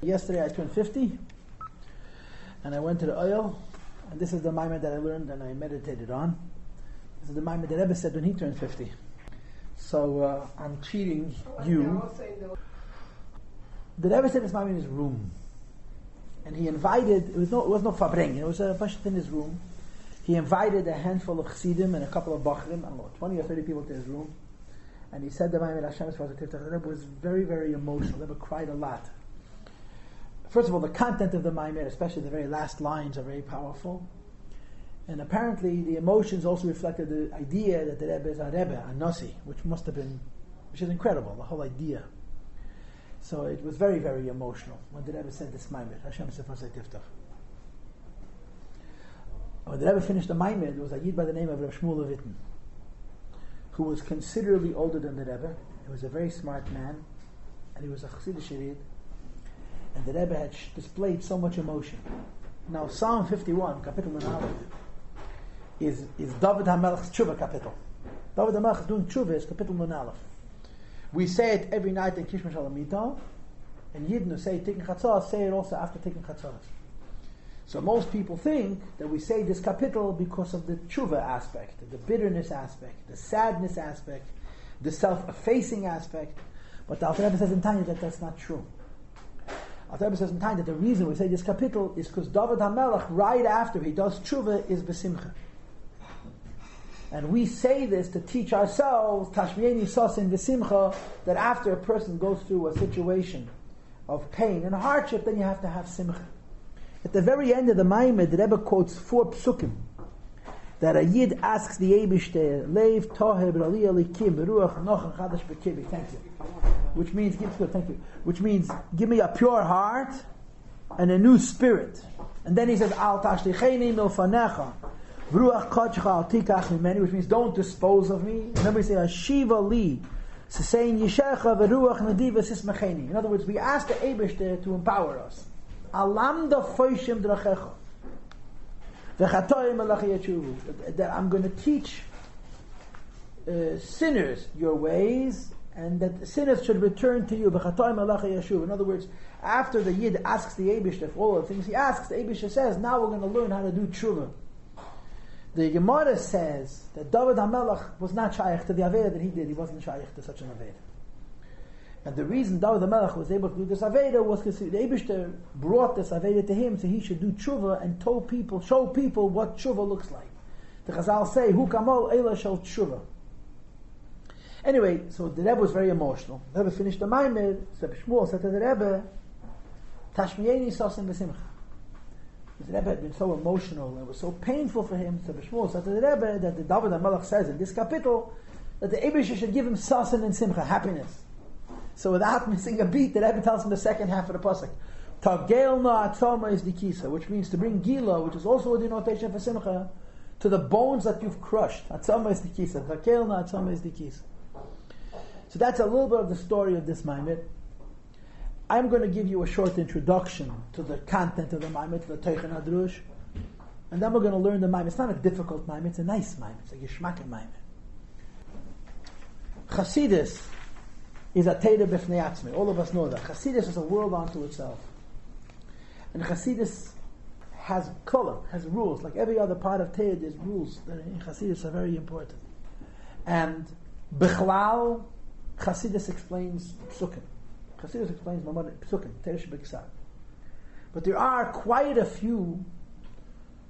Yesterday I turned 50, and I went to the oil, and this is the Maimar that I learned and I meditated on. This is the Maimar that Rebbe said when he turned 50. So I'm cheating you. The Rebbe said this Maimar in his room, and he invited. It was no fabring. It was a bunch in his room. He invited a handful of chassidim and a couple of bachrim, I don't know, 20 or 30 people to his room, and he said the Maimar Hashem was very, very emotional. The Rebbe cried a lot. First of all, the content of the Maimar, especially the very last lines, are very powerful. And apparently the emotions also reflected the idea that the Rebbe is a Rebbe, a Nasi, which is incredible, the whole idea. So it was very, very emotional when the Rebbe said this Maimar, Hashem Sefer Tiftach. When the Rebbe finished the Maimar, there was a Yid by the name of Rav Shmuel Levittin, who was considerably older than the Rebbe. He was a very smart man, and he was a Chassidish Yid. And the Rebbe had displayed so much emotion. Now Psalm 51, Kapitel Menalef, is David HaMelech's Tshuva Kapitel. David HaMelech doing Tshuva is Kapitel Menalef. We say it every night in Kishma Shalom Yitah, and Yidnu say Tikkun Chatzos, say it also after Tikkun Chatzos. So most people think that we say this Kapitel because of the Tshuva aspect, the bitterness aspect, the sadness aspect, the self-effacing aspect. But the Alter Rebbe says in Tanya that that's not true. Alter Rebbe says in time that the reason we say this kapitel is because David HaMelech, right after he does tshuva, is besimcha. And we say this to teach ourselves, Tashmiyeni Sosin besimcha, that after a person goes through a situation of pain and hardship, then you have to have simcha. At the very end of the Maimar, the Rebbe quotes 4 psukim that a Yid asks the Eibishter, Leiv Toheb Rali Elikim, Ruach Nochach Chadash Bekibi. Thank you. Which means, give me a pure heart and a new spirit. And then he says, Al tashlicheni milfanecha, v'ruach kodshcha al tikach mimeni, which means don't dispose of me. Remember, he says, Hashiva li, sesein yishecha v'ruach nadiva sismacheni. In other words, we ask the Eibishter to empower us. Alamda foishim drachecha, v'chatoim alachi yatshuvu, that I'm going to teach sinners your ways, and that sinners should return to you. In other words, after the Yid asks the Eibishter for all the things he asks, the Eibishter says, now we're going to learn how to do tshuva. The Gemara says that David HaMelech was not shaykh to the Aveda that he did. He wasn't shaykh to such an Aveda. And the reason David HaMelech was able to do this Aveda was because the Eibishter brought this Aveda to him, so he should do tshuva and show people what tshuva looks like. The Chazal say, Hu kamol eila shel tshuva. Anyway, so the Rebbe was very emotional. The Rebbe finished the Maimar. So Shmuel said to the Rebbe, Tashmiyeni Sosin B'Simcha. The Rebbe had been so emotional and it was so painful for him. So Shmuel said to the Rebbe that the David HaMelech says in this kapitel that the Eibishter should give him Sosin and Simcha, happiness. So without missing a beat, the Rebbe tells him the second half of the pasuk, Tagelna Atzoma is Dikisa, which means to bring Gila, which is also a denotation for Simcha, to the bones that you've crushed. Atzoma is Dikisa. Tagelna Atzoma is Dikisa. So that's a little bit of the story of this Maimar. I'm going to give you a short introduction to the content of the Maimar, to the Teichen HaDrush, and then we're going to learn the Maimar. It's not a difficult Maimar, it's a nice Maimar, it's a Geshmaka Maimar. Chassidus is a Teira B'fnei Atzmi. All of us know that. Chassidus is a world unto itself. And Chassidus has kollah, has rules. Like every other part of Teira, there's rules that in Chassidus are very important. And Bichlal, Chassidus explains psukim. Chassidus explains psukim, Teresh B'Ksar. But there are quite a few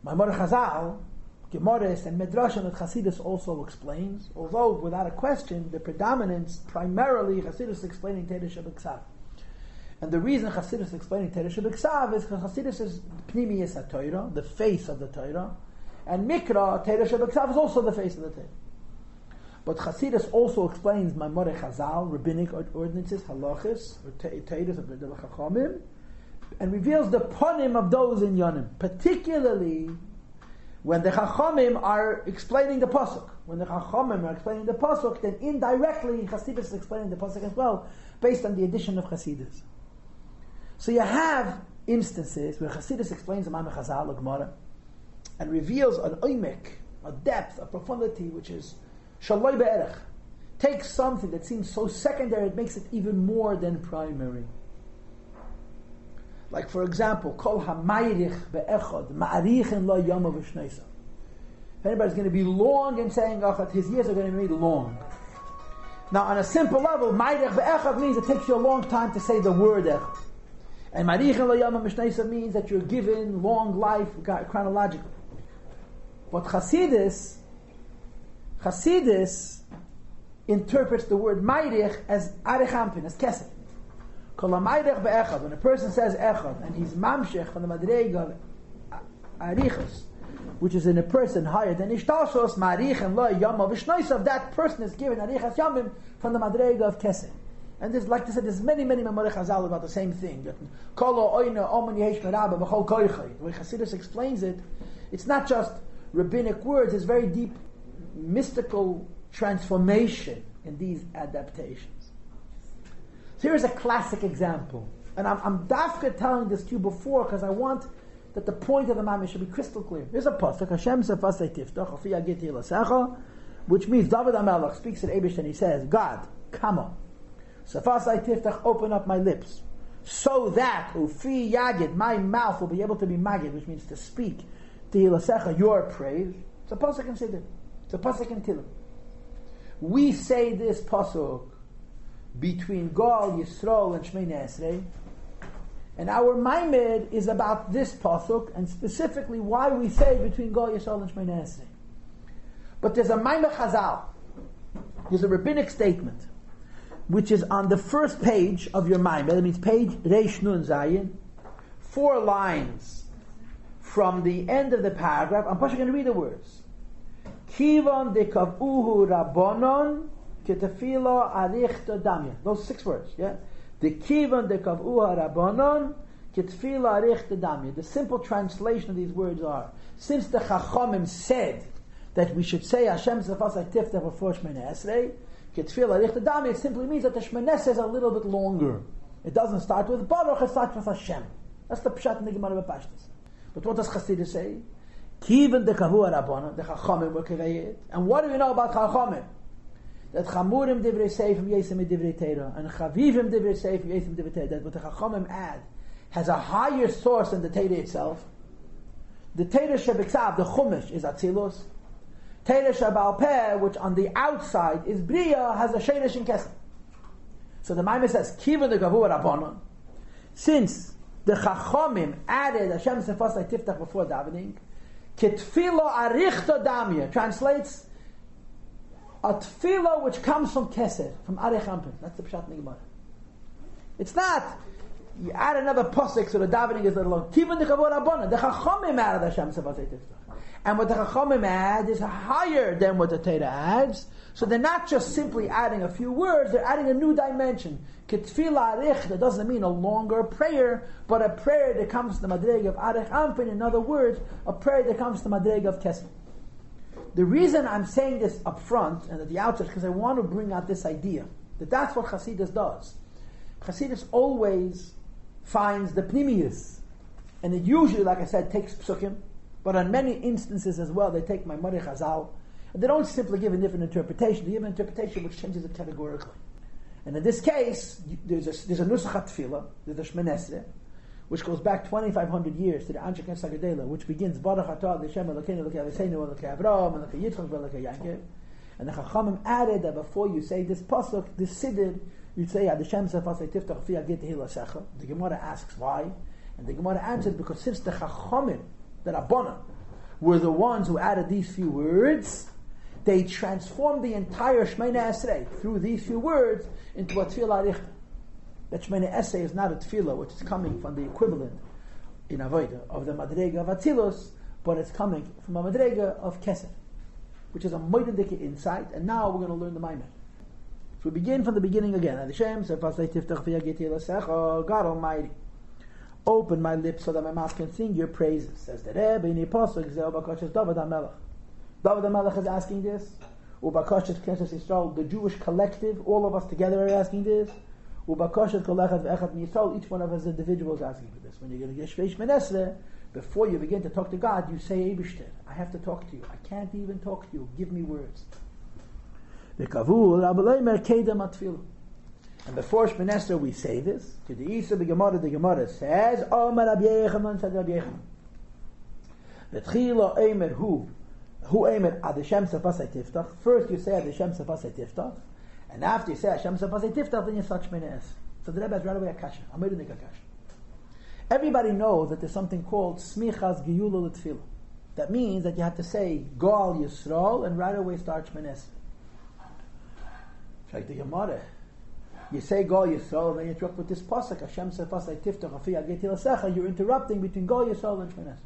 Maimar Chazal, Gemaris, and Medrashim that Chassidus also explains, although without a question, the predominance primarily Chassidus explaining Teresh B'Ksar. And the reason Chassidus explaining Teresh B'Ksar is because Chassidus is Pnimiyas HaTorah, the face of the Torah, and Mikra, Teresh B'Ksar, is also the face of the Torah. But Chassidus also explains Maimar Chazal, rabbinic ordinances, halachas, or teirus of the Chachamim, and reveals the ponim of those in Yonim, particularly when the Chachamim are explaining the pasuk. When the Chachamim are explaining the pasuk, then indirectly Chassidus is explaining the pasuk as well, based on the addition of Chassidus. So you have instances where Chassidus explains the Maimar Chazal, Gemara, and reveals an oimek, a depth, a profundity, which is Shaloi Be'erech. Takes something that seems so secondary, it makes it even more than primary. Like for example, Kol Hamayrich Be'echod, Ma'arichin Lo Yama V'Shneisa. If anybody's going to be long in saying Achad, his years are going to be long. Now on a simple level, Ma'arich Be'echod means it takes you a long time to say the word Echad. And Ma'arichin Lo Yama V'Shneisa means that you're given long life chronologically. But Chassidus interprets the word Ma'arich as Arechampin, as Kesef. When a person says Echad and he's Mamshech from the Madrega of Arichos, which is in a person higher than Ishtasos, Ma'arich and Lo Yama V'Shnoisav, that person is given Arichas Yamim from the Madrega of Kesef. And there's, like I said, there's many Memorei Chazal about the same thing. The way Chassidus explains it, it's not just rabbinic words, it's very deep mystical transformation in these adaptations. So here's a classic example. And I'm dafka telling this to you before because I want that the point of the Mamish should be crystal clear. Here's a pasuk, Hashem sefasei tiftach, afi yagiti lasecha, which means David HaMelech speaks in Eibush and he says, God, kama, sefasei tiftach, open up my lips, so that, ufi yagid, my mouth will be able to be magid, which means to speak, tilasecha, your praise. It's a pasuk in Siddur. It's a pasuk in Tehillim. We say this pasuk between Gaul, Yisrael, and Shemini Esrei. And our Maimed is about this pasuk, and specifically why we say between Gaul, Yisrael, and Shemini Esrei. But there's a Maimed Chazal. There's a rabbinic statement, which is on the first page of your Maimed. That means page Reish Nun Zayin. 4 lines from the end of the paragraph. I'm probably going to read the words. Kivon dekavuhu Rabbonon. Ketefila arichta damya. Those 6 words, yeah? The kivan de kavuha rabbanon, ketefila arichta damya. The simple translation of these words are, since the Chachomim said that we should say Hashem zefasai tiftach before Shemini Esrei, ketefila arichta damya, it simply means that the Shemini Esrei is a little bit longer. It doesn't start with Baruch, it starts with Hashem. That's the pshat in the Gemara B'Pashtus. But what does Chassidus say? Kivan de kavuha rabbanon, the Chachomim were kavayit. And what do we know about Chachomim? That chamurim divrei seifim yesim divrei Torah and chavivim divrei seifim yesim divrei Torah. That what the Chachamim add has a higher source than the Torah itself. The Torah shebiksav, the Chumash, is Atzilus. Torah shebal peh, which on the outside is Bria, has a sheirish in Kesem. So the Maimon says, "Kivan the Gavu Rabbanon." Since the Chachamim added Hashem sefasai tiftach before davening, ketfilo arichto damia translates. A tefillah which comes from Kesef, from Arei Champin. That's the pshat in the Gemara. It's not, you add another posik so the davening is a little long. Kivan dekavod Rabbanon. The Chachomim add Hashem sefasai tiftach. And what the Chachomim add is higher than what the Torah adds. So they're not just simply adding a few words, they're adding a new dimension. Ketfila arich, that doesn't mean a longer prayer, but a prayer that comes to the madreg of Arei Champin. In other words, a prayer that comes to the madreg of Kesef. The reason I'm saying this up front and at the outset is because I want to bring out this idea that that's what Chassidus does. Chassidus always finds the pnimius, and it usually, like I said, takes psukim, but on many instances as well, they take my Ma'arich Chazal, and they don't simply give a different interpretation. They give an interpretation which changes it categorically. And in this case, there's a Nusach HaTefillah, there's a Shemini Esrei, which goes back 2,500 years to the Anshe Knesset HaGedela, which begins Baruch Atah L'Shem Elokeinu Elokei Avosseinu Elokei Avraham Elokei Yitzchak Elokei Yaakov. And the Chachamim added that before you say this pasuk, this siddur, you say Hashem sefasai tiftach ufi yagiti lasecha. The Gemara asks why, and the Gemara answers because since the Chachamim, the Rabbanan, were the ones who added these few words, they transformed the entire Shemini Esrei through these few words into a tefillah arichta. That Shemini Esrei is not a tefillah, which is coming from the equivalent in Avodah of the Madrega of Atzilus, but it's coming from a Madrega of Kesef, which is a moedendike insight. And now we're going to learn the Maimed. So we begin from the beginning again. Hashem sefasai tiftach ufi yagiti lasecha, God Almighty, open my lips so that my mouth can sing your praises. Says the Rebbe in the pasuk zeh ubakashas David HaMelech. David HaMelech is asking this. Ubakashas Knesset Yisrael, the Jewish collective, all of us together are asking this. Each one of us individuals asking for this. When you're going to get Shvei Shemini Esrei, before you begin to talk to God, you say, Eibishter, I have to talk to you. I can't even talk to you. Give me words. And before Shmoneh Esrei we say this, to the east of the Gemara says, Omer Rabbi Yechanan, said Rabbi Yechanan, V'tchila Omer Hu Omer Ad Hashem Sefasei Tiftach. First you say Ad Hashem Sefasei Tiftach, and after you say Ad Hashem Sefasei Tiftach, then you start Shmoneh Esrei. So the Rebbe has right away a kasha, Amir Nika kasha. Everybody knows that there's something called Smichas Giyula L'Tfilah. That means that you have to say Gal Yisrael and right away start Shmoneh Esrei. Like the Gemara, you say Gal Yisrael and then you interrupt with this pasuk Hashem Sefasei Tiftach Afi Ageti Lasecha. You're interrupting between Gal Yisrael and Shmoneh Esrei.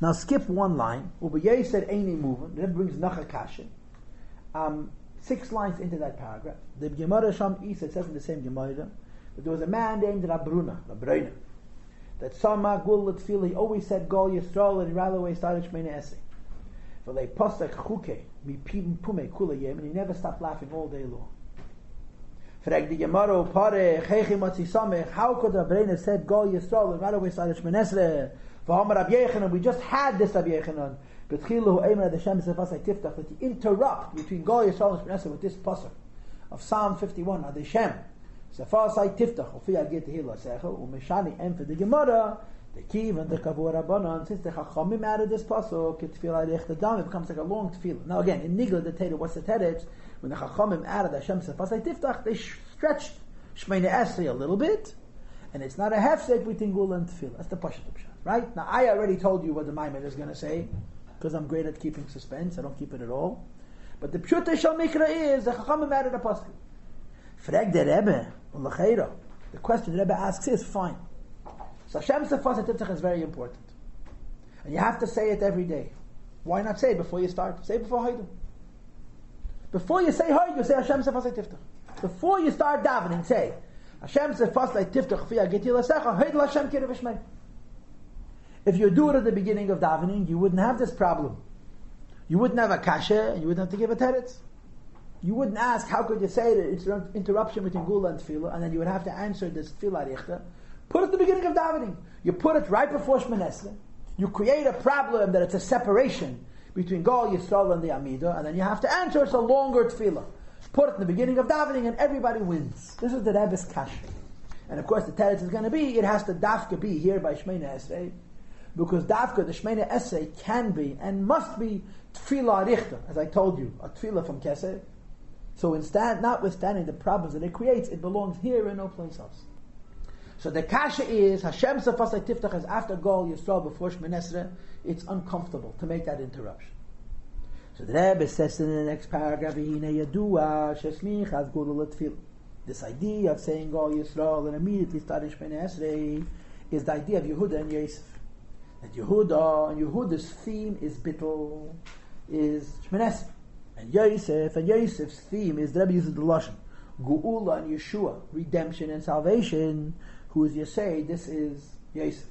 Now skip one line. Ubiyeh said Eini Muvin. Then brings Nacha Kashin. 6 lines into that paragraph, the Gemara Sham Is says in the same Gemara that there was a man named Rabreina, that Sama Gul L'Tfili always said Gal Yisrael and right away started Shmoneh Esrei. But they pasek chuke mi pume kula yem, and he never stopped laughing all day long. Frag the Gemara pare cheichi matzi samech. How could Rabreina said Gal Yisrael and right away started Shmoneh Esrei? V'hamar Rabbi Yechanan, we just had this Rabbi Yechanan. That you interrupt between Gal Yisrael and Shmoneh Esrei with this pasuk of Psalm 51, Ad Hashem Sefasei Tiftach Ufi Ageti Lasecha Umeshani Em for the Gemara, the Kiv and the Kavur Rabbanan. Since the Chachamim added this pasuk, it becomes like a long tefillah. Now again, in Nigla the Teret, what's the Teret? When the Chachamim added Hashem Sefasei Tiftach, they stretched Shmoneh Esrei a little bit, and it's not a hefsek between Gula and tefillah. That's the Pashut Pshat, right? Now I already told you what the Maimon is going to say, because I'm great at keeping suspense, I don't keep it at all. But the Pshutei Shel Mikra is the Chachamim added a pasuk. Frag the Rebbe L'Cheira. The question the Rebbe asks is fine. So Hashem Sefasei Tiftach is very important, and you have to say it every day. Why not say it before you start? Say it before Haidu. Before you say Haidu, say Hashem Sefasei Tiftach. Before you start davening, say Hashem Sefasei Tiftach Fi Ageti Lasecha Haidu Hashem Kira V'Shmei. If you do it at the beginning of davening, you wouldn't have this problem. You wouldn't have a kasha, and you wouldn't have to give a teretz. You wouldn't ask, how could you say it? It's an interruption between gula and tefillah, and then you would have to answer this tefillah arichta. Put it at the beginning of davening. You put it right before Shmoneh Esrei. You create a problem that it's a separation between Gal Yisrael and the Amidah, and then you have to answer it's a longer tefillah. Put it in the beginning of davening, and everybody wins. This is the Rebbe's kasha. And of course the teretz is going to be, it has to dafka be here by Shmoneh Esrei, because dafka, the Shmoneh Esrei, can be and must be tefillah arichta, as I told you, a tefillah from Kesef. So instead, notwithstanding the problems that it creates, it belongs here and no place else. So the kasha is, Hashem Sefasei Tiftach is after Gal Yisrael, before Shmoneh Esrei. It's uncomfortable to make that interruption. So the Rebbe says in the next paragraph, this idea of saying Gal Yisrael and immediately starting Shmoneh Esrei is the idea of Yehuda and Yosef. And Yehuda's theme is Bittul, is Shmoneh Esrei. And Yosef's theme is the Rebbe uses the Lashon Geula and Yeshua, redemption and salvation. Who is Yosef? This is Yosef.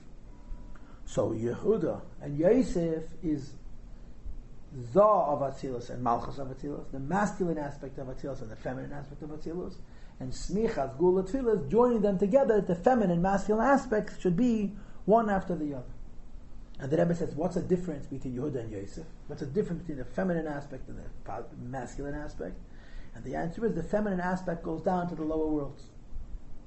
So Yehuda and Yosef is Zoh of Atzilus and Malchus of Atzilus, the masculine aspect of Atzilus and the feminine aspect of Atzilus, and Smichas Geula Tefillah, joining them together. The feminine masculine aspects should be one after the other. And the Rebbe says, what's the difference between Yehuda and Yosef? What's the difference between the feminine aspect and the masculine aspect? And the answer is, the feminine aspect goes down to the lower worlds.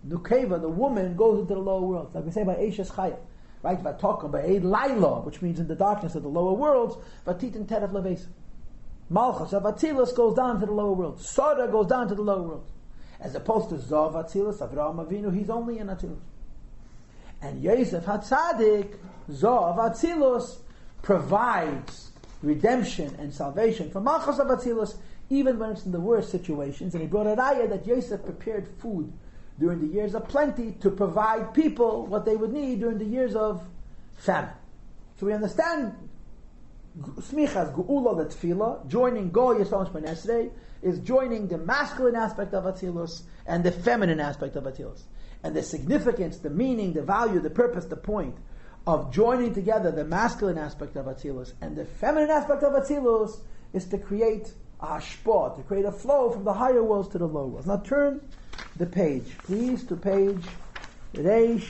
Nukeva, the woman, goes into the lower worlds. Like we say by Eishes Chaya, right? Vatoka, by Eid Laila, which means in the darkness of the lower worlds, Vatitin Teref Levesa. Malchus of Atzilus goes down to the lower worlds. Soda goes down to the lower worlds. As opposed to Zoh of Atzilus, Avraham Avinu, he's only in Atzilus. And Yosef HaTzadik, Zoh of Atzilus, provides redemption and salvation for Malchus of Atzilus, even when it's in the worst situations. And he brought a raya that Yosef prepared food during the years of plenty to provide people what they would need during the years of famine. So we understand Smichas Geula L'Tfilah, joining Gal Yisrael Shmoneh Esrei, is joining the masculine aspect of Atzilus and the feminine aspect of Atzilus. And the significance, the meaning, the value, the purpose, the point of joining together the masculine aspect of Atzilus and the feminine aspect of Atzilus is to create a hashpah, to create a flow from the higher worlds to the lower worlds. Now turn the page, please, to page Reish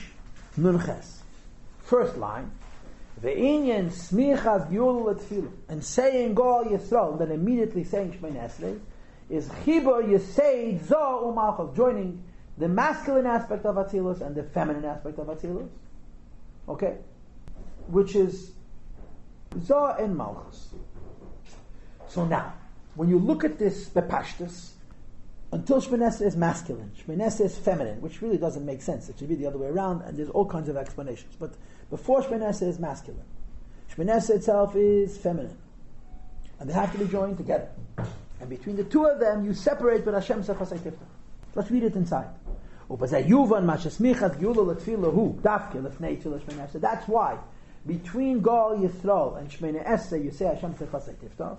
Nunches. First line, Ve'inyan smichas Geula L'Tfilah, and saying Gal Yisrael, and then immediately saying Shmoneh Esrei, is Chibur Yesed Zoh U'Malchus, joining the masculine aspect of Atzilus and the feminine aspect of Atzilus, okay, which is Zohar and Malchus. So now, when you look at this bepashtus, until Shmoneh is masculine, Shmoneh is feminine, which really doesn't make sense. It should be the other way around, and there's all kinds of explanations. But before Shmoneh is masculine, Shmoneh itself is feminine, and they have to be joined together. And between the two of them, you separate with Hashem Sefasei Tifta. Let's read it inside. That's why between Gal Yisrael and Shmoneh Esrei, you say Hashem Sefasei Tifta.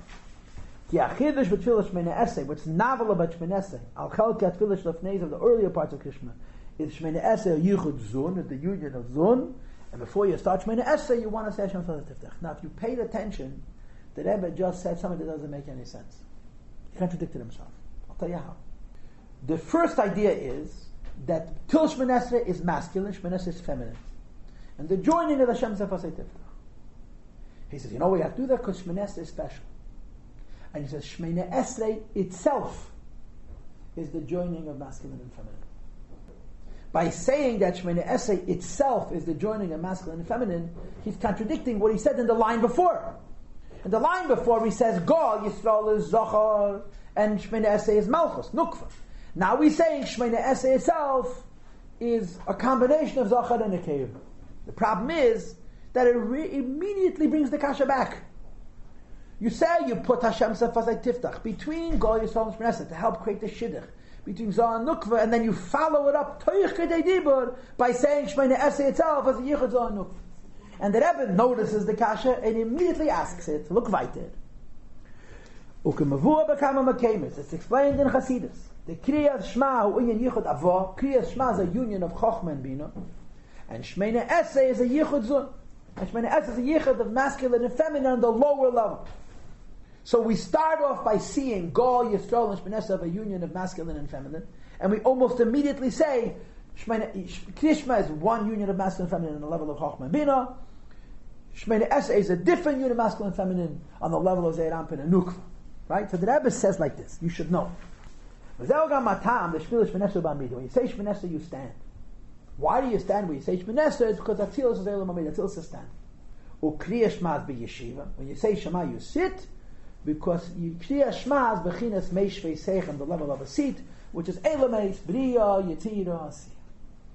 What's novel about Shmoneh Esrei of the earlier parts of Krishna is Shmoneh Esrei Yichud Zun, the union of Zun, and before you start Shmoneh Esrei you want to say Hashem Sefasei Tifta. Now if you paid attention, the Rebbe just said something that doesn't make any sense. He contradicted himself. I'll tell you how. The first idea is that Til Shmoneh Esrei is masculine, Shmoneh Esrei is feminine, and the joining of Hashem Sefasei Tifta. He says, you know we have to do that because Shmoneh Esrei is special. And he says, Shmoneh Esrei itself is the joining of masculine and feminine. By saying that Shmoneh Esrei itself is the joining of masculine and feminine, he's contradicting what he said in the line before. In the line before, he says, Gal Yisrael is Zohar, and Shmoneh Esrei is Malchus, Nukva. Now he's saying Shmoneh Esrei itself is a combination of Zohar and Nekev. The problem is that it immediately brings the kasha back. You say you put Hashem Sefasei Tiftach between Gal Yisrael and Shmoneh Esrei to help create the shidduch between Zohar and Nukva, and then you follow it up Toich Kedei Dibur by saying Shmoneh Esrei itself is a Yichud Zohar and Nukva. And the Rebbe notices the kasha and immediately asks it. Look right there. It's explained in Chassidus. The Kriyas Shema hu inyan Yichud Avah. Kriyas Shema is a union of Chochma and Bina, and Shmoneh Esrei is a Yichud Zun. And Shmoneh Esrei is a Yichud of masculine and feminine on the lower level. So we start off by seeing Gal, Yisrael, and Shmoneh Esrei have a union of masculine and feminine, and we almost immediately say Kriyas Shema is one union of masculine and feminine on the level of Chochma and Bina. Shmoneh Esrei is a different unit of masculine and feminine on the level of Zeir Anpin and Nukva. Right? So the Rebbe says like this. You should know. When you say Shmoneh Esrei, you stand. Why do you stand when you say Shmoneh Esrei? It's because Atzilus is Eilam Hamid. Atzilus is standing. U'kriyas Shema b'yeshiva. When you say Shema, you sit, because Kriyas Shema is b'chinas meishvei seich on the level of a seat, which is Eilam Hamid, Bria, Yetzira, Asiyah.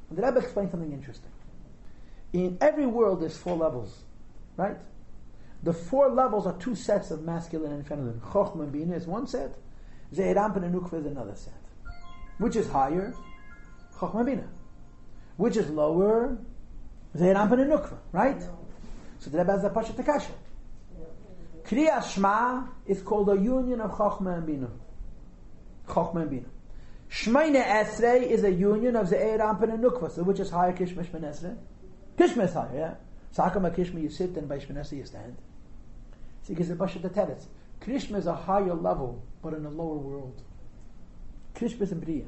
And the Rebbe explained something interesting. In every world, there's four levels, right? The four levels are two sets of masculine and feminine. Chochma and Bina is one set. Zeir Anpin and Nukva is another set. Which is higher? Chochma and Bina. Which is lower? Zeir Anpin and Nukva, right? Yeah. So the Rebbe has the Pashat Takasha. Kriyas Shema is called a union of Chochma and Bina. Chochma and Bina. Shmoneh Esrei is a union of Zeir Anpin and Nukva. So which is higher? Kriyas Shema and Esrei? Kishma is higher, yeah. So how come at Kishma you sit and by Shmoneh Esrei you stand? See, because the Bashat Teretz. Krishma is a higher level, but in a lower world. Krishma is in Bria.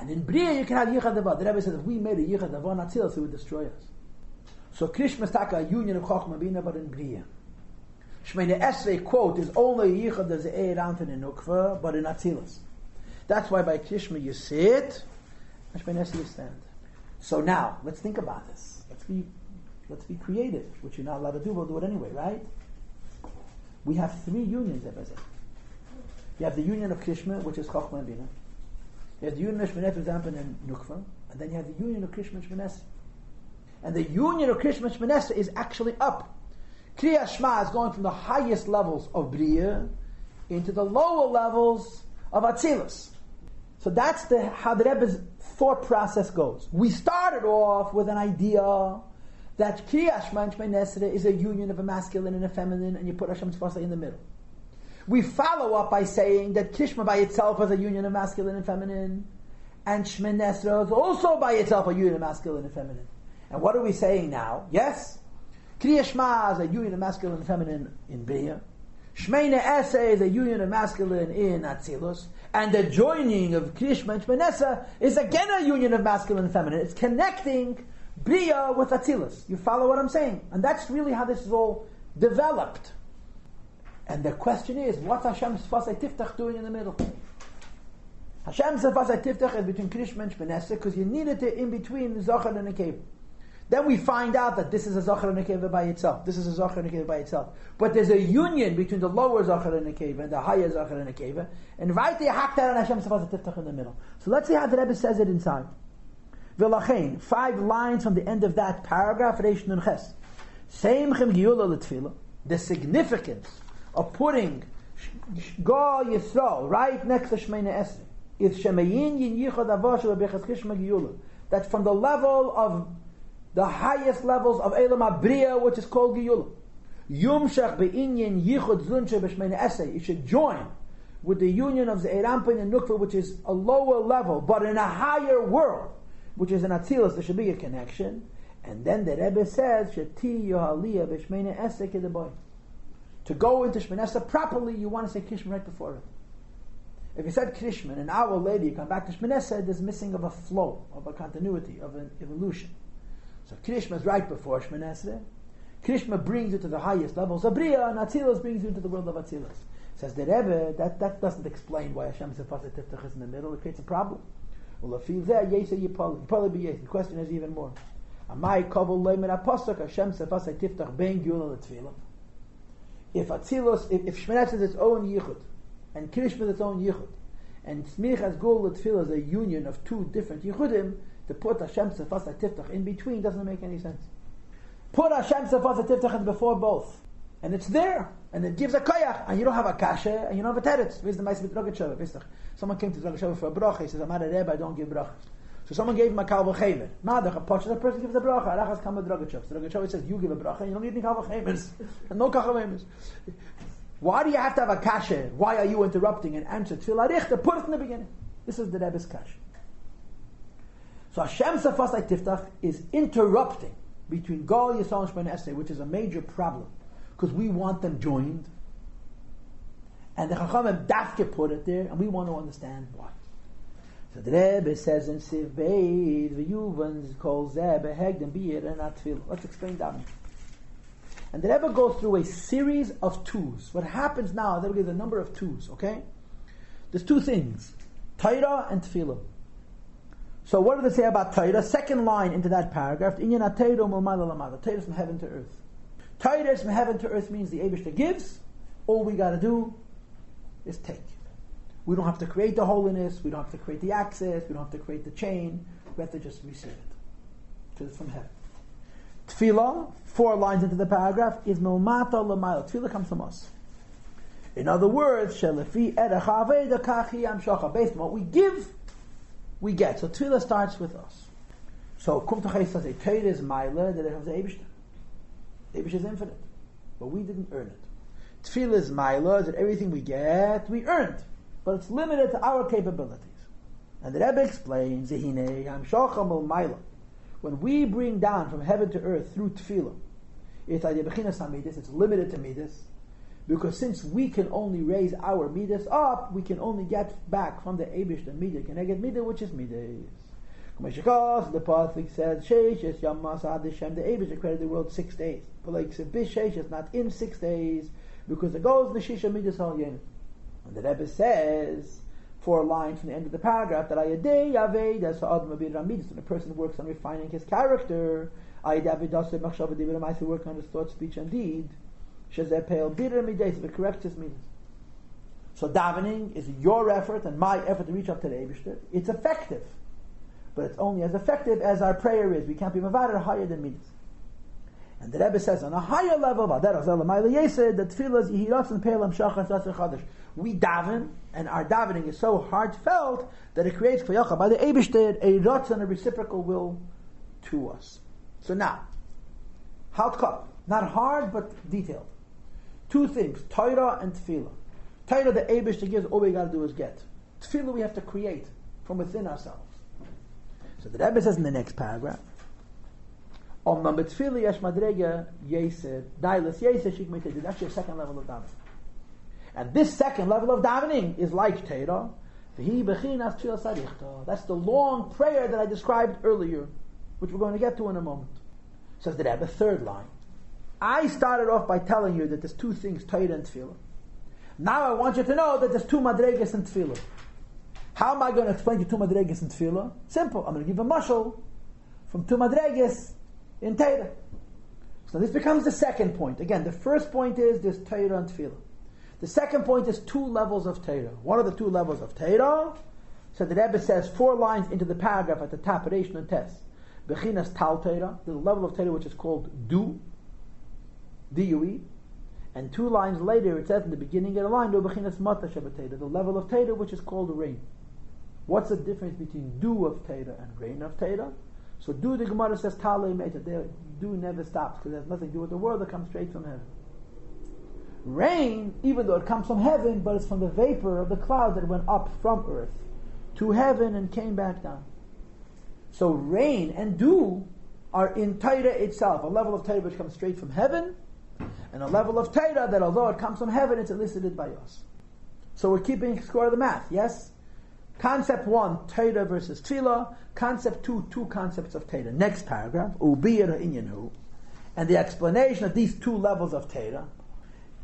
And in Bria you can have Yichad Avah. The Rebbe says, if we made a Yichad Avah on Atzilus, it would destroy us. So Krishma is like a union of Chochma Bina, but in Bria. Shmoneh Esrei, quote, is only Yichad of Zeir Anpin and Nukva, but in Atzilus. That's why by Krishma you sit, and Shmoneh Esrei you stand. So now, let's think about this. Let's be creative, which you're not allowed to do. We'll do it anyway, right? We have three unions of Ezek. You have the union of Krishma, which is Chochma and Bina. You have the union of Shmoneh Esrei and Nukva. And then you have the union of Krishma and Shmoneh Esrei. And the union of Krishma and Shmoneh Esrei is actually up. Kriyas Shema is going from the highest levels of Bria into the lower levels of Atzilus. So that's how the Rebbe's thought process goes. We started off with an idea that Kriyas Shema and Shmoneh Esrei is a union of a masculine and a feminine, and you put Hashem Sefasei in the middle. We follow up by saying that Krishma by itself is a union of masculine and feminine, and Shmoneh Esrei is also by itself a union of masculine and feminine. And what are we saying now? Yes, Kriyas Shema is a union of masculine and feminine in Bria. Shmoneh Esrei is a union of masculine in Atzilus, and the joining of Krishma and Shmoneh Esrei is again a union of masculine and feminine. It's connecting Bria with Atzilus. You follow what I'm saying? And that's really how this is all developed. And the question is, what's Hashem Sefasei Tiftach doing in the middle? Hashem Safas HaTiftach is between Krishman and Shmanesa because you needed it in between Zohar and Nekeva. Then we find out that this is a Zohar and Nekeva by itself. This is a Zohar and Nekeva by itself. But there's a union between the lower Zohar and Nekeva and the higher Zohar and Nekeva. And right there, Haktar and Hashem Safas HaTiftach in the middle. So let's see how the Rebbe says it inside. V'lachein, 5 lines from the end of that paragraph, Reish Nun Ches. Seimchem Geulah L'Tefillah. The significance of putting Gal Yisrael right next to Shemini Esrei is Shemeyin Yin Yichod Avos Bechazkish Mageulah. That from the level of the highest levels of Elam Abriya, which is called Geulah, Yumshach BeInyin Yichod Zunche BeShemini Esrei. It should join with the union of the Erampin and Nukva, which is a lower level, but in a higher world, which is an Atzilus. There should be a connection. And then the Rebbe says, Sheti Yohaliyah B'Shemini Esrei K'Deboy. To go into Shemini Esrei properly, you want to say Krishman right before it. If you said Krishman an hour later, you come back to Shemini Esrei, there's missing of a flow, of a continuity, of an evolution. So Krishman is right before Shemini Esrei. Krishman brings you to the highest levels. Abriya and Atzilus brings you into the world of Atzilus. Says the Rebbe, that doesn't explain why Hashem Sefasat Tiftach is in the middle. It creates a problem. The question is even more. If Shemini is its own yichud, and Krishma is its own yichud, and Smichas Geulah L'Tefillah is a union of 2 different yichudim, to put Hashem Sefasat Tiftach in between doesn't make any sense. Put Hashem Sefasat Tiftach before both, and it's there, and it gives a koyach, and you don't have a kasha, and you don't have a teretz. Where's the ma'aseh with Rogat Shavah? Pesach. Someone came to Rogat Shavah for a bracha. He says, "I'm not a rebbe. I don't give bracha." So someone gave him a kal v'chemer. Madach, a posh, the person gives a bracha. Arachas come with Rogat Shavah. So Rogat Shavah says, "You give a bracha, and you don't need any kal v'chemers, and no kal v'chemers." Why do you have to have a kasha? Why are you interrupting and answer tefillah richta? Put it in the beginning. This is the Rebbe's kasha. So Hashem Sefasat Tiftach is interrupting between Gal Yisrael and Shemini Esrei, which is a major problem. Because we want them joined. And the Chachamim Dafke put it there, and we want to understand why. So the Rebbe says in Siv Beis, V'yuvans kol zeh behegden b'yir and atfil. Let's explain that one. And the Rebbe goes through a series of twos. What happens now, the Rebbe gives a number of twos, okay? There's 2 things, Torah and Tefillah. So what do they say about Torah? Second line into that paragraph, Inyan ha-Torah u'ma'ala l'ma'ala. Torah is from heaven to earth. Torah from heaven to earth means the Eibishter gives. All we got to do is take. We don't have to create the holiness. We don't have to create the access. We don't have to create the chain. We have to just receive it. Because it's from heaven. Tefillah, 4 lines into the paragraph, is milmata l'mayla. Tefillah comes from us. In other words, shelefi erech ha'aveda kachi amshocha. Based on what we give, we get. So Tefillah starts with us. So Kum Tochei says a Torah is Maila, that it has the Eibishter. Eibush is infinite, but we didn't earn it. Tefillah is ma'alah, that everything we get, we earned, but it's limited to our capabilities. And the Rebbe explains, Zehine hamshocha mul ma'alah. When we bring down from heaven to earth through tefillah, it's limited to midas, because since we can only raise our midas up, we can only get back from the Eibush the midah, can I get midah, which is midas. The Pasuk says, Sheish Yom Asad Hashem, the Eibush created the world 6 days. But like Sheish is not in 6 days, because it goes Neshisha Midas Al Yen. And the Rebbe says, 4 lines from the end of the paragraph, that Ayadei Yavei Das Ha'adam Abirah Midas, when a person works on refining his character, Ayadei Avidas Machshav Adibirah Midas, work on his thought, speech, and deed, Shezeh Peil Birah Midas, it corrects his Midas. So davening is your effort and my effort to reach up to the Eibush. It's effective. But it's only as effective as our prayer is. We can't be mavadir higher than midas. And the Rebbe says on a higher level, that we daven, and our davening is so heartfelt that it creates by the Eibishter a rotz and a reciprocal will to us. So now, halakha, not hard but detailed. 2 things: Torah and Tefillah. Torah the Eibishter gives. All we got to do is get. Tefillah we have to create from within ourselves. So the Rebbe says in the next paragraph, Om Mam B'Tefillah Yesh Madrega Yeser Dailas Yeser Shikmete. There's actually a second level of davening, and this second level of davening is like Torah. V'hi B'chinas Tefillah Sarichta. That's the long prayer that I described earlier, which we're going to get to in a moment. Says the Rebbe, 3rd line. I started off by telling you that there's 2 things, Torah and Tefillah. Now I want you to know that there's 2 Madregas in Tefillah. How am I going to explain to two madreges in tefillah? Simple. I'm going to give a mashal from two madreges in Torah. So this becomes the second point. Again, the first point is there's Torah and tefillah. The second point is two levels of Torah. What are the two levels of Torah? So the Rebbe says 4 lines into the paragraph at the top, Reish Nun Tes. Bechinas Tal Torah, the level of Torah which is called Du, D-U-E. And 2 lines later, it says in the beginning of the line, Bechinas Mata Shebatayda, the level of Torah which is called Rain. What's the difference between Du of Torah and Rain of Torah? So Du, the Gemara says, Talei Meita, Du never stops, because it has nothing to do with the world, that comes straight from heaven. Rain, even though it comes from heaven, but it's from the vapor of the cloud that went up from earth to heaven and came back down. So rain and dew are in Torah itself, a level of Torah which comes straight from heaven, and a level of Torah that although it comes from heaven, it's elicited by us. So we're keeping score of the math, yes? Concept 1, Torah versus Tefillah. Concept 2, 2 concepts of Torah. Next paragraph, Ubir Inyanhu. And the explanation of these 2 levels of Torah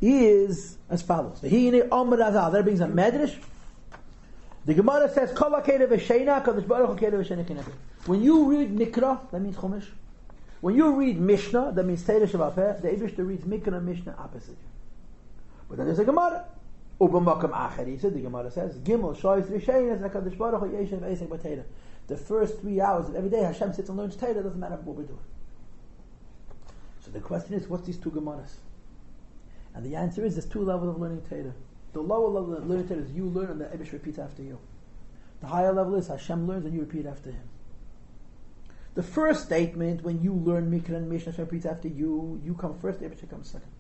is as follows. There brings a medrash. The Gemara says, when you read Mikra, that means Chumash. When you read Mishnah, that means Torah Sheba'al Peh, the Eibishter reads Mikra and Mishnah opposite. But then there's a Gemara. The Gemara says, the first 3 hours of every day, Hashem sits and learns Torah. It doesn't matter what we're doing. So the question is, what's these 2 Gemaras? And the answer is, there's 2 levels of learning Torah. The lower level of learning Torah is you learn and the Eibush repeats after you. The higher level is Hashem learns and you repeat after him. The first statement, when you learn Mikra and Mishnah, Hashem repeats after you, you come first, the Eibush comes second.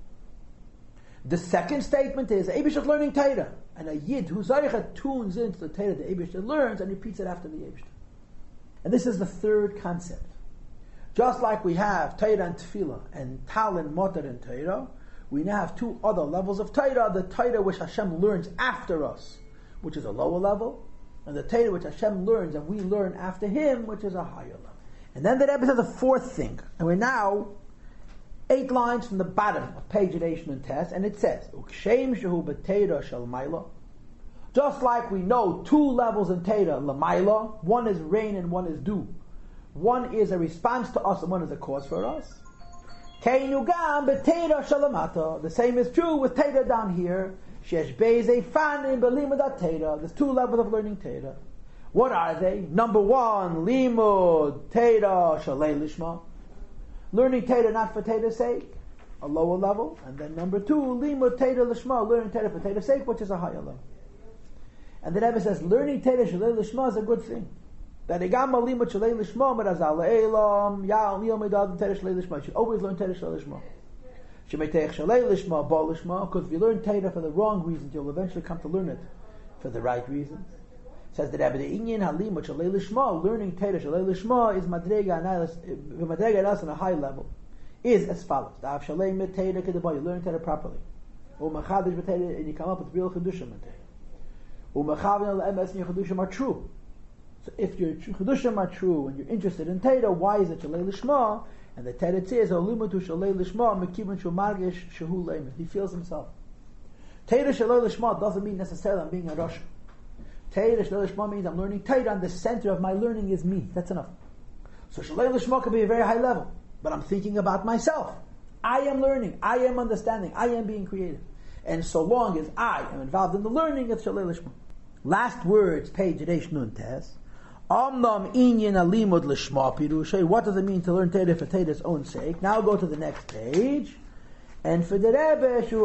The second statement is, Eibush is learning Torah. And a Yid, who Zaricha, tunes into the Torah, the Eibush learns and repeats it after the Eibush. And this is the third concept. Just like we have Torah and Tefillah, and Tal and Motar and Torah, we now have 2 other levels of Torah, the Torah which Hashem learns after us, which is a lower level, and the Torah which Hashem learns and we learn after him, which is a higher level. And then the Rebbe says the 4th thing, and we're now 8 lines from the bottom of page Reish Nun Tes, and it says, Ukshem shehu b'Torah shel Maila. Just like we know 2 levels in Torah, L'Maila, one is rain and one is dew. One is a response to us and one is a cause for us. The same is true with Torah down here. There's 2 levels of learning Torah. What are they? Number 1, Limud Torah Shalei Lishma. Learning Torah not for Torah's sake, a lower level. And then number 2, Limud Torah Lishma, learning Torah for Torah's sake, which is a higher level. And the Rebbe says, learning Torah Shalei Lishma is a good thing. That you should always learn Torah Shalei Lishma. Because if you learn Torah for the wrong reasons, you'll eventually come to learn it for the right reasons. It says the Rebbe, the Inyan Halimut Shalei Lishma, learning Torah Shalei Lishma is Madrega on a high level, is as follows. You learn Torah properly. And you come up with real Chedushim in Torah. Are true. So if your Chedushim are true and you're interested in Torah, why is it Shalei Lishma? And the Torah says, "Olimatu Shalei Lishma mekibun shu margish shehu leimet." He feels himself. Torah Shalei Lishma doesn't mean necessarily I'm being a Rosh. Torah Shalei Lishma means I'm learning Torah and the center of my learning is me. That's enough. So Shalei Lishma could be a very high level, but I'm thinking about myself. I am learning. I am understanding. I am being creative. And so long as I am involved in the learning, it's Shalei Lishma. Last words, page Reish Nun Tes. What does it mean to learn Torah for Torah's own sake? Now go to the next page. And for the Rebbe, he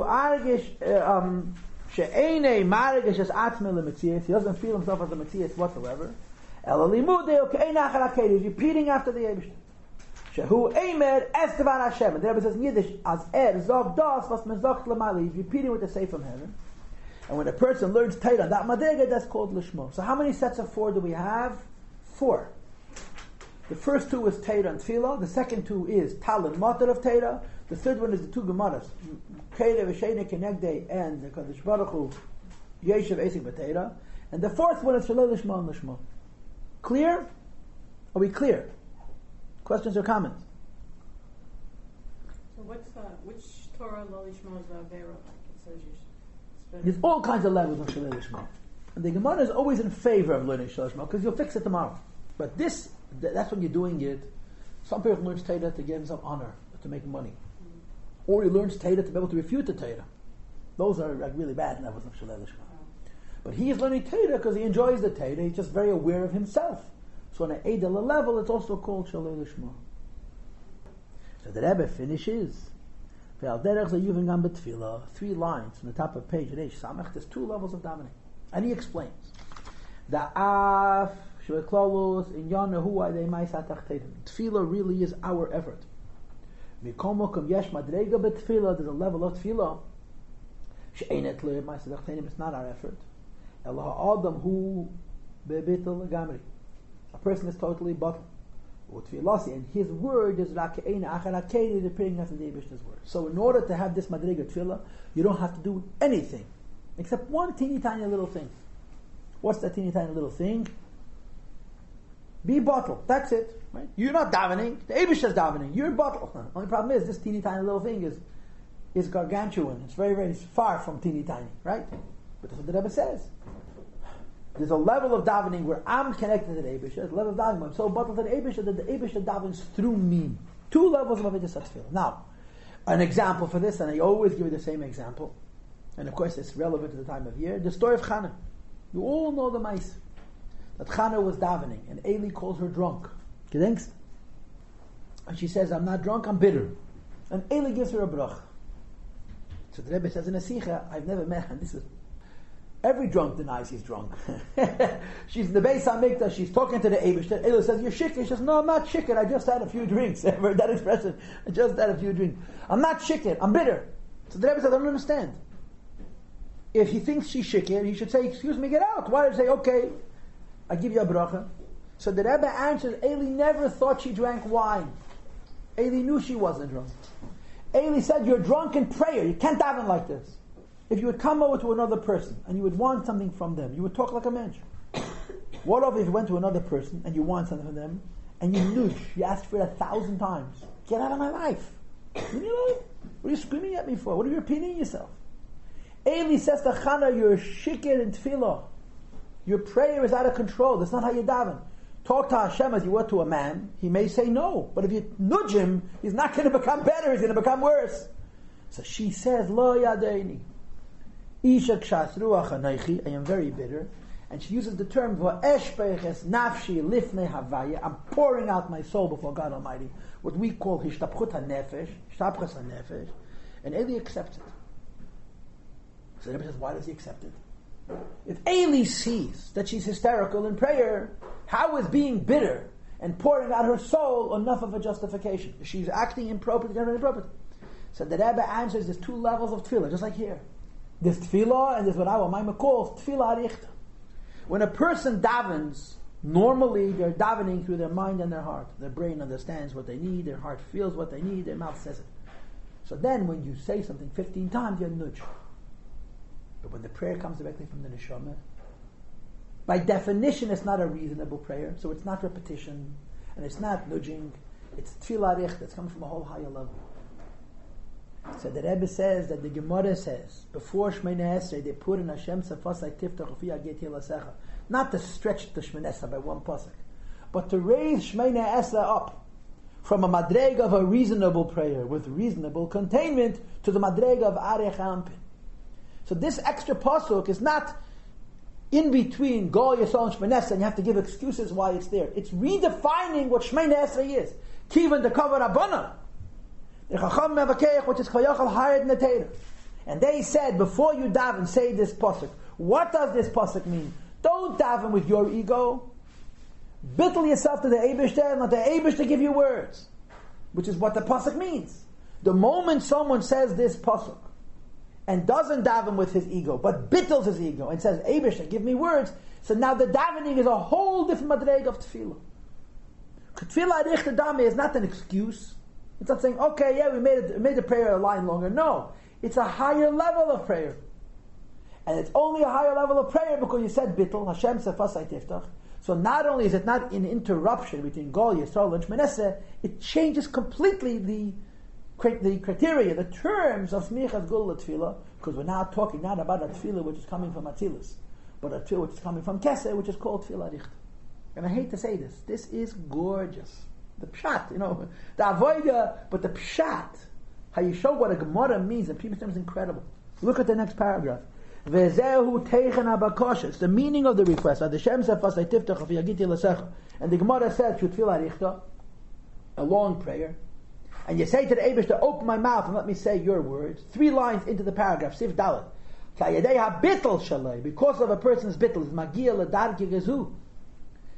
doesn't feel himself as a Metzias whatsoever. He's repeating after the Eibush. And the Rebbe says in Yiddish, he's repeating what they say from heaven. And when a person learns Torah, that madrega, that's called Lishmo. So how many sets of 4 do we have? 4. The first 2 is Torah and Tefillah. The second 2 is Tal and Matar of Torah. The third one is the 2 Gemaras, Kedah V'Sheina Kenegdei and the Kadosh Baruch Hu Yeshiv Esik B'Torah. And the fourth one is Shalei Lishmo and Lishmo. Clear? Are we clear? Questions or comments? So which Torah Lishmo is the Avera? Like it says you should. There's all kinds of levels of Shalei Lishma. The Gemara is always in favor of learning Shalosh Malachim because you'll fix it tomorrow. But this, that's when you're doing it. Some people learn Torah to give some honor, to make money. Or he learns Torah to be able to refute the Torah. Those are like really bad levels of Shalosh Malachim. But he is learning Torah because he enjoys the Torah. He's just very aware of himself. So on an Eidel level, it's also called Shalosh Malachim. So the Rebbe finishes. 3 lines from the top of page Reish Samech. There's 2 levels of davening, and he explains that af shveklalos in yanahu adei ma'isatachtedim. Tefillah really is our effort. Mikomokum yesh madrega betefillah. There's a level of tefillah she'enet le ma'isatachtedim. It's not our effort. Elah adam hu bebitul gamri. A person is totally bottled. And his word is appearing as the Eibishter's word. So in order to have this madriga tefillah, you don't have to do anything except one teeny tiny little thing. What's that teeny tiny little thing? Be bottled. That's it. Right? You're not davening. The Eibishter's davening. You're bottled. Only problem is this teeny tiny little thing is gargantuan. It's very, very far from teeny tiny. Right? But that's what the Rebbe says. There's a level of davening where I'm connected to the Eibishter. There's a level of davening where I'm so bottled to the Eibishter that the Eibishter davens through me. 2 levels of Avodas Hashem. Now, an example for this, and I always give you the same example, and of course it's relevant to the time of year, the story of Chana. You all know the mice. That Chana was davening, and Eli calls her drunk. Gedenkst? And she says, I'm not drunk, I'm bitter. And Eli gives her a bracha. So the Rebbe says in a Sicha, I've never met, and this is every drunk denies he's drunk. She's in the Beis Hamikdash, she's talking to the Eibishter. Eli says, you're shikr. She says, no, I'm not shikr. I just had a few drinks. I've heard that expression. I just had a few drinks. I'm not shikr. I'm bitter. So the Rebbe says, I don't understand. If he thinks she's shikr, he should say, excuse me, get out. Why did he say, okay, I give you a bracha? So the Rebbe answers, Eli never thought she drank wine. Eli knew she wasn't drunk. Eli said, you're drunk in prayer. You can't daven like this. If you would come over to another person and you would want something from them, you would talk like a mensch. What if you went to another person and you want something from them and you nooch, you asked for it 1,000 times. Get out of my life. You know, what are you screaming at me for? What are you repeating yourself? Eli says to Chana, you're shikir in tefillah. Your prayer is out of control. That's not how you daven. Talk to Hashem as you would to a man. He may say no. But if you nudge him, he's not going to become better. He's going to become worse. So she says, Lo yadeini. I am very bitter, and she uses the term nafshi. I'm pouring out my soul before God Almighty, what we call hishtapchut hanefesh, and Eli accepts it. So the Rebbe says, why does he accept it? If Eli sees that she's hysterical in prayer, how is being bitter and pouring out her soul enough of a justification? She's acting inappropriately. So the Rebbe answers, there's 2 levels of tefillah, just like here. There's tefillah, and there's what our Maimah calls tefillah arichta. When a person davens, normally they're davening through their mind and their heart. Their brain understands what they need, their heart feels what they need, their mouth says it. So then when you say something 15 times, you're nudge. But when the prayer comes directly from the neshama, by definition it's not a reasonable prayer, so it's not repetition, and it's not nudging, it's tefillah arichta. It's coming from a whole higher level. So the Rebbe says that the Gemara says, before Shemini Esrei, they put in Hashem Sefasai Tiftach Ufi Ageti Lasecha. Not to stretch the Shemini Esrei by one pasuk, but to raise Shemini Esrei up from a madrega of a reasonable prayer with reasonable containment to the madrega of Arei Champin. So this extra pasuk is not in between Gol Yisrael and Shemini Esrei and you have to give excuses why it's there. It's redefining what Shemini Esrei is. Kivan the Kavod Rabbanan. Which is and they said, before you daven, say this pasuk. What does this pasuk mean? Don't daven with your ego. Bittle yourself to the Eibishter and let the Eibishter give you words, which is what the pasuk means. The moment someone says this pasuk and doesn't daven with his ego, but bittles his ego and says, Eibishter, give me words. So now the davening is a whole different madreg of tefillah. Tefillah arichta dami is not an excuse. It's not saying, okay, yeah, we made the prayer a line longer. No, it's a higher level of prayer. And it's only a higher level of prayer because you said bittul, Hashem sefasai tiftach. So not only is it not an interruption between Gol, Yisrael, and Shemini Esrei, it changes completely the criteria, the terms of smichas gula tefillah, because we're now talking not about a tefillah which is coming from Atzilus. but a tefillah which is coming from Keseh, which is called tefillah richt. And I hate to say this, this is gorgeous. The pshat, the avodah, but the pshat, how you show what a Gemara means in people's terms is incredible. Look at the next paragraph. The meaning of the request. And the Gemara said, a long prayer. And you say to the Eibush to open my mouth and let me say your words. 3 lines into the paragraph, Sif Dalet. Because of a person's bittul,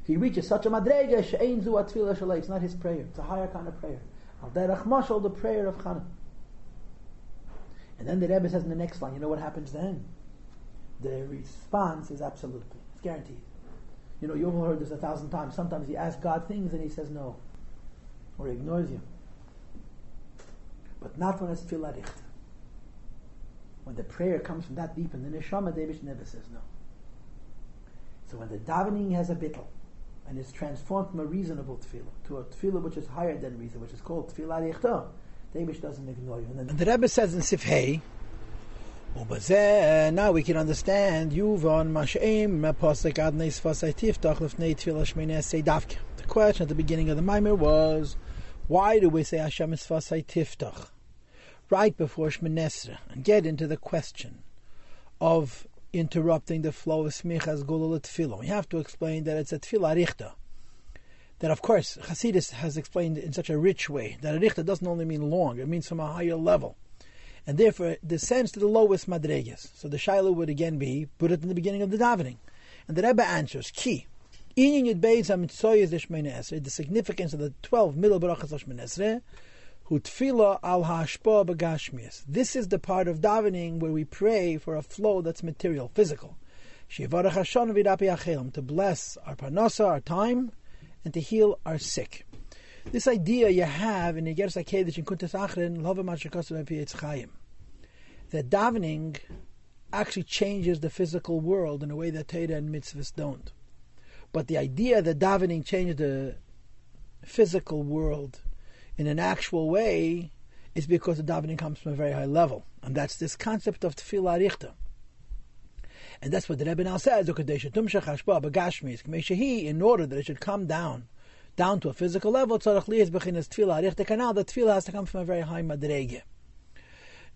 he reaches such a madrega, it's not his prayer, it's a higher kind of prayer. The prayer of Chanukah. And then the Rebbe says in the next line, you know what happens then? The response is absolutely, it's guaranteed. You've all heard this 1,000 times. Sometimes you ask God things and He says no, or He ignores you. But not when it's tefillah richt. When the prayer comes from that deep in the neshama, David never says no. So when the davening has a bittul and is transformed from a reasonable tefillah to a tefillah which is higher than reason, which is called tefillah richtah, David doesn't ignore you. And the Rebbe says in Sifhei, now we can understand the question at the beginning of the Maimer was, why do we say Hashem is Fasai Tiftach right before Shemoneh Esrei, and get into the question of interrupting the flow of Smichas Gula L'Tefillah? We have to explain that it's a Tefillah Richtah. That, of course, Hasidus has explained in such a rich way that a Richtah doesn't only mean long, it means from a higher level. And therefore, it descends to the lowest Madregas. So the Shiloh would again be, put it in the beginning of the davening. And the Rebbe answers, Ki, the significance of the 12 middle Barachas of Shemoneh Esrei, Hu Tefillah Al Hashpah B'Gashmius. This is the part of davening where we pray for a flow that's material, physical. Shivarach Hashanah V'Yirapi Achelim, to bless our Parnasa, our time, and to heal our sick. This idea you have in Igeres HaKodesh in Kuntas Achren, L'Hovah Ma'ashakosov Epi Eitz Chaim, that davening actually changes the physical world in a way that Torah and mitzvahs don't. But the idea that davening changes the physical world in an actual way is because the davening comes from a very high level. And that's this concept of tefillah richtah. And that's what the Rebbe now says, in order that it should come down to a physical level, the tefillah has to come from a very high madrege.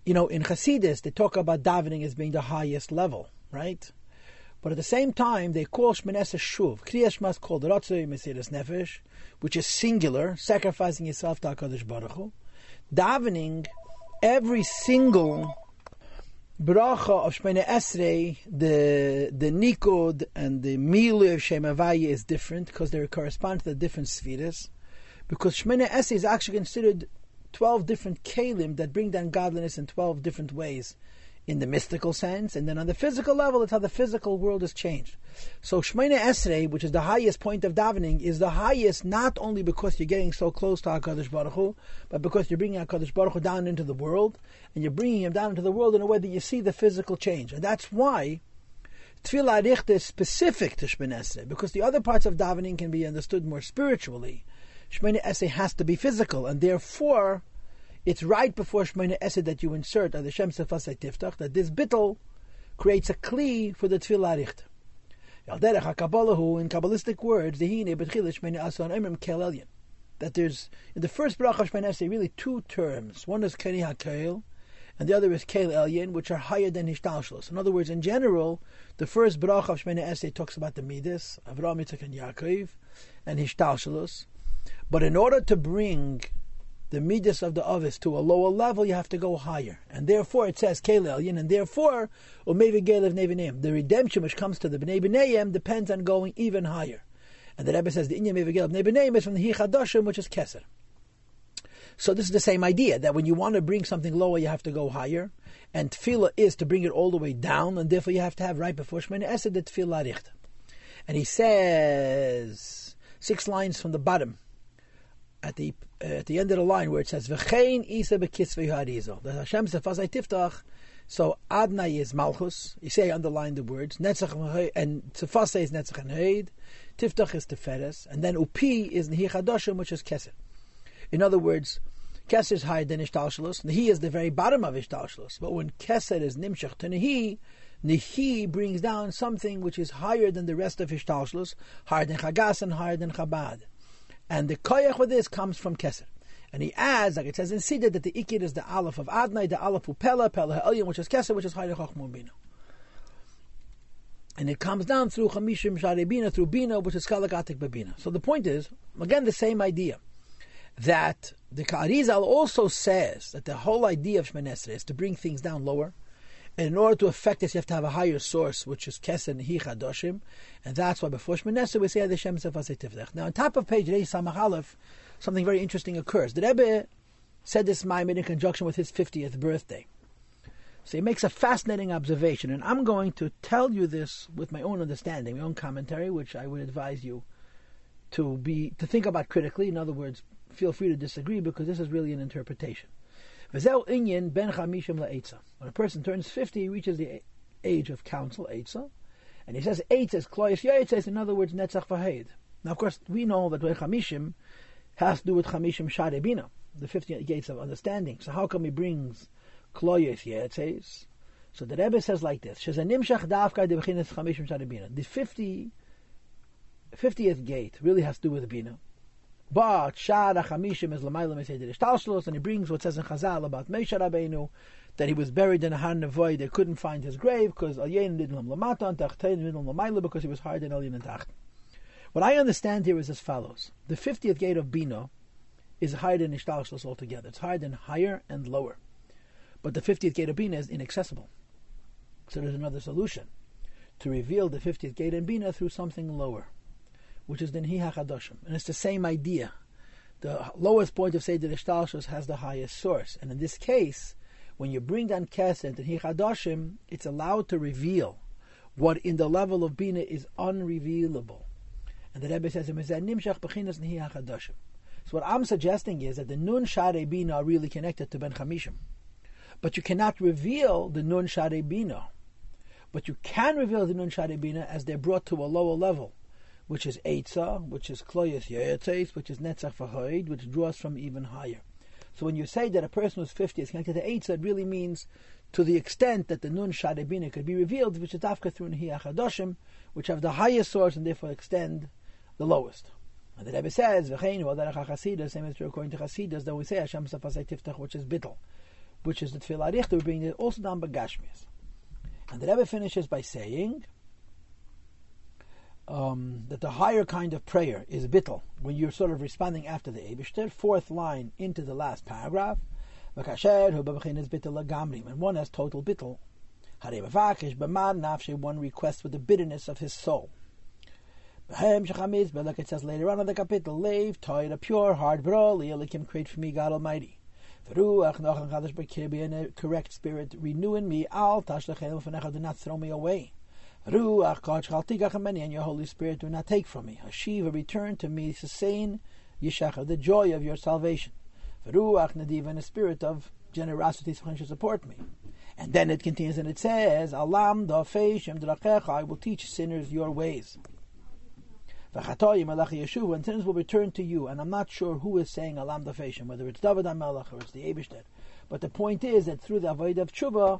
In Hasidus, they talk about davening as being the highest level, right? But at the same time, they call Shemoneh Esrei Shuv, Kriyas Shema called Ratzoi Mesiras Nefesh, which is singular, sacrificing yourself to HaKadosh Baruch Hu. Davening, every single bracha of Shemoneh Esrei, the Nikod and the Milui of Shem Havaya is different because they correspond to the different spheres. Because Shemoneh Esrei is actually considered 12 different kelim that bring down godliness in 12 different ways, in the mystical sense, and then on the physical level, it's how the physical world is changed. So Shemoneh Esrei, which is the highest point of davening, is the highest not only because you're getting so close to HaKadosh Baruch Hu, but because you're bringing HaKadosh Baruch Hu down into the world, and you're bringing him down into the world in a way that you see the physical change. And that's why Tefillah Richtah is specific to Shemoneh Esrei, because the other parts of davening can be understood more spiritually. Shemoneh Esrei has to be physical, and therefore it's right before Shemoneh Esrei that you insert that this bittul creates a kli for the tefillah richt. In Kabbalistic words, that there's in the first bracha of Shemoneh Esrei really 2 terms. One is keli hakel, and the other is kel elyon, which are higher than hishtalshlus. In other words, in general, the first bracha of Shemoneh Esrei talks about the midas, Avraham, Yitzchak, and Yaakov, and hishtalshlus. But in order to bring the midas of the ovis to a lower level, you have to go higher. And therefore it says Kele Elyon, and therefore Umevi Gelev Nevinayim. The redemption which comes to the Bnei B'nayim depends on going even higher. And the Rebbe says the Inyan Mevi Gelev Bnei B'nayim is from the Hi Chadoshim, which is Keser. So this is the same idea, that when you want to bring something lower, you have to go higher. And Tefillah is to bring it all the way down, and therefore you have to have right before Shemoneh Esrei the Tefillah Richt. And he says 6 lines from the bottom, at the end of the line where it says V'chein isa b'kisvei ha'arizal, that Hashem says Fasai Tiftach. So Adnai is Malchus, you say underline the words, Netzach and Tzefasei is Netzach and Heid, Tiftach is Teferes, and then Upi is Nehi Chadoshim, which is Keser. In other words, Keser is higher than Ishtalshalos, Nehi is the very bottom of Ishtalshalos, but when Keser is Nimshach to Nehi, Nehi brings down something which is higher than the rest of Hishtalshlus, higher than Chagas and higher than Chabad. And the koyach with this comes from Keser. And he adds, like it says in Siddur, that the Ikir is the Aleph of Adnai, the Aleph of Pella, Pella Ha'elyon, which is Keser, which is higher than Chochmah Bina. And it comes down through Chamishim Shari Bina, through Bina, which is Kalak Atik Babina. So the point is, again, the same idea, that the Ka'arizal also says that the whole idea of Shemoneh Esrei is to bring things down lower. And in order to affect this, you have to have a higher source, which is Keser Nehi Chadoshim. And that's why before Shemoneh Esrei we say Ad Hashem Tzefasei Tivlech. Now on top of page Reish Samach Aleph, something very interesting occurs. The Rebbe said this Maimon in conjunction with his 50th birthday. So he makes a fascinating observation, and I'm going to tell you this with my own understanding, my own commentary, which I would advise you to think about critically. In other words, feel free to disagree, because this is really an interpretation. When a person turns 50, he reaches the age of counsel, Eitzah, and he says Eitz is Kloyes Yoytzes, in other words, Netzach V'Heid. Now, of course, we know that when Chamishim has to do with Chamishim Share Bina, the 50 gates of understanding. So how come he brings Kloyes Yoytzes? So the Rebbe says like this: the 50th gate really has to do with Bina. But Shara Chamishim is Lamayla Mesedir Ishtalshlos, and he brings what says in Chazal about Meisha Rabbeinu, that he was buried in a Har Nevoy. They couldn't find his grave because Alyen didn't Lamata and Tachtein didn't Lamayla, because he was higher than Alyen and Tacht. What I understand here is as follows: the 50th gate of Bina is higher than Ishtalshlos altogether. It's higher than higher and lower. But the 50th gate of Bina is inaccessible. So there's another solution: to reveal the 50th gate in Bina through something lower, which is the Nehi HaChadoshim. And it's the same idea. The lowest point of Seder Ishtalshus has the highest source. And in this case, when you bring down Keser and Nehi HaChadoshim, it's allowed to reveal what in the level of Bina is unrevealable. And the Rebbe says, Nimshach B'chinas Nehi HaChadoshim. So what I'm suggesting is that the Nun Share Bina are really connected to Ben Chamishim. But you cannot reveal the Nun Share Bina. But you can reveal the Nun Share Bina as they're brought to a lower level, which is Eitzah, which is Kloyes Yoyetzeis, which is Netzach V'Hoid, which draws from even higher. So when you say that a person who's 50 is connected to Eitzah, it really means to the extent that the Nun Share Bina could be revealed, which is Dafka through Nehi HaChadoshim, which have the highest source and therefore extend the lowest. And the Rebbe says, V'cheinu Adarach HaChasidus, same as true according to Chasidus, that we say Hashem Tzefasei Tiftach, which is Bittel, which is the Tefillah Arichta, we bring it also down B'Gashmias. And the Rebbe finishes by saying, that the higher kind of prayer is bittul, when you're sort of responding after the Eibishter, fourth line into the last paragraph, and one has total bittul. One requests with the bitterness of his soul. Like it says later on in the capital, Leiv toy a pure heart, bro, Elikim, create for me, God Almighty, a correct spirit, renew in me, Al Tashlachem, do not throw me away. Ruach Kodesh Chaltigachemeni, and your Holy Spirit do not take from me. Hashiva, return to me, sustain Yishachar, the joy of your salvation. Ruach Nadiv, and a spirit of generosity, to support me. And then it continues and it says, Alam Dafeishim Drachecha, I will teach sinners your ways. V'chatoyim Malach Yeshuv, and sinners will return to you. And I'm not sure who is saying Alam Dafeishim, whether it's David HaMelech or it's the Eibishter. But the point is that through the Avodah of Tshuva,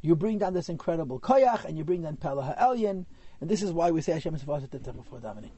you bring down this incredible koyach, and you bring down Pella Ha'elyon, and this is why we say Hashem is Tzefasei Tivlech before davening.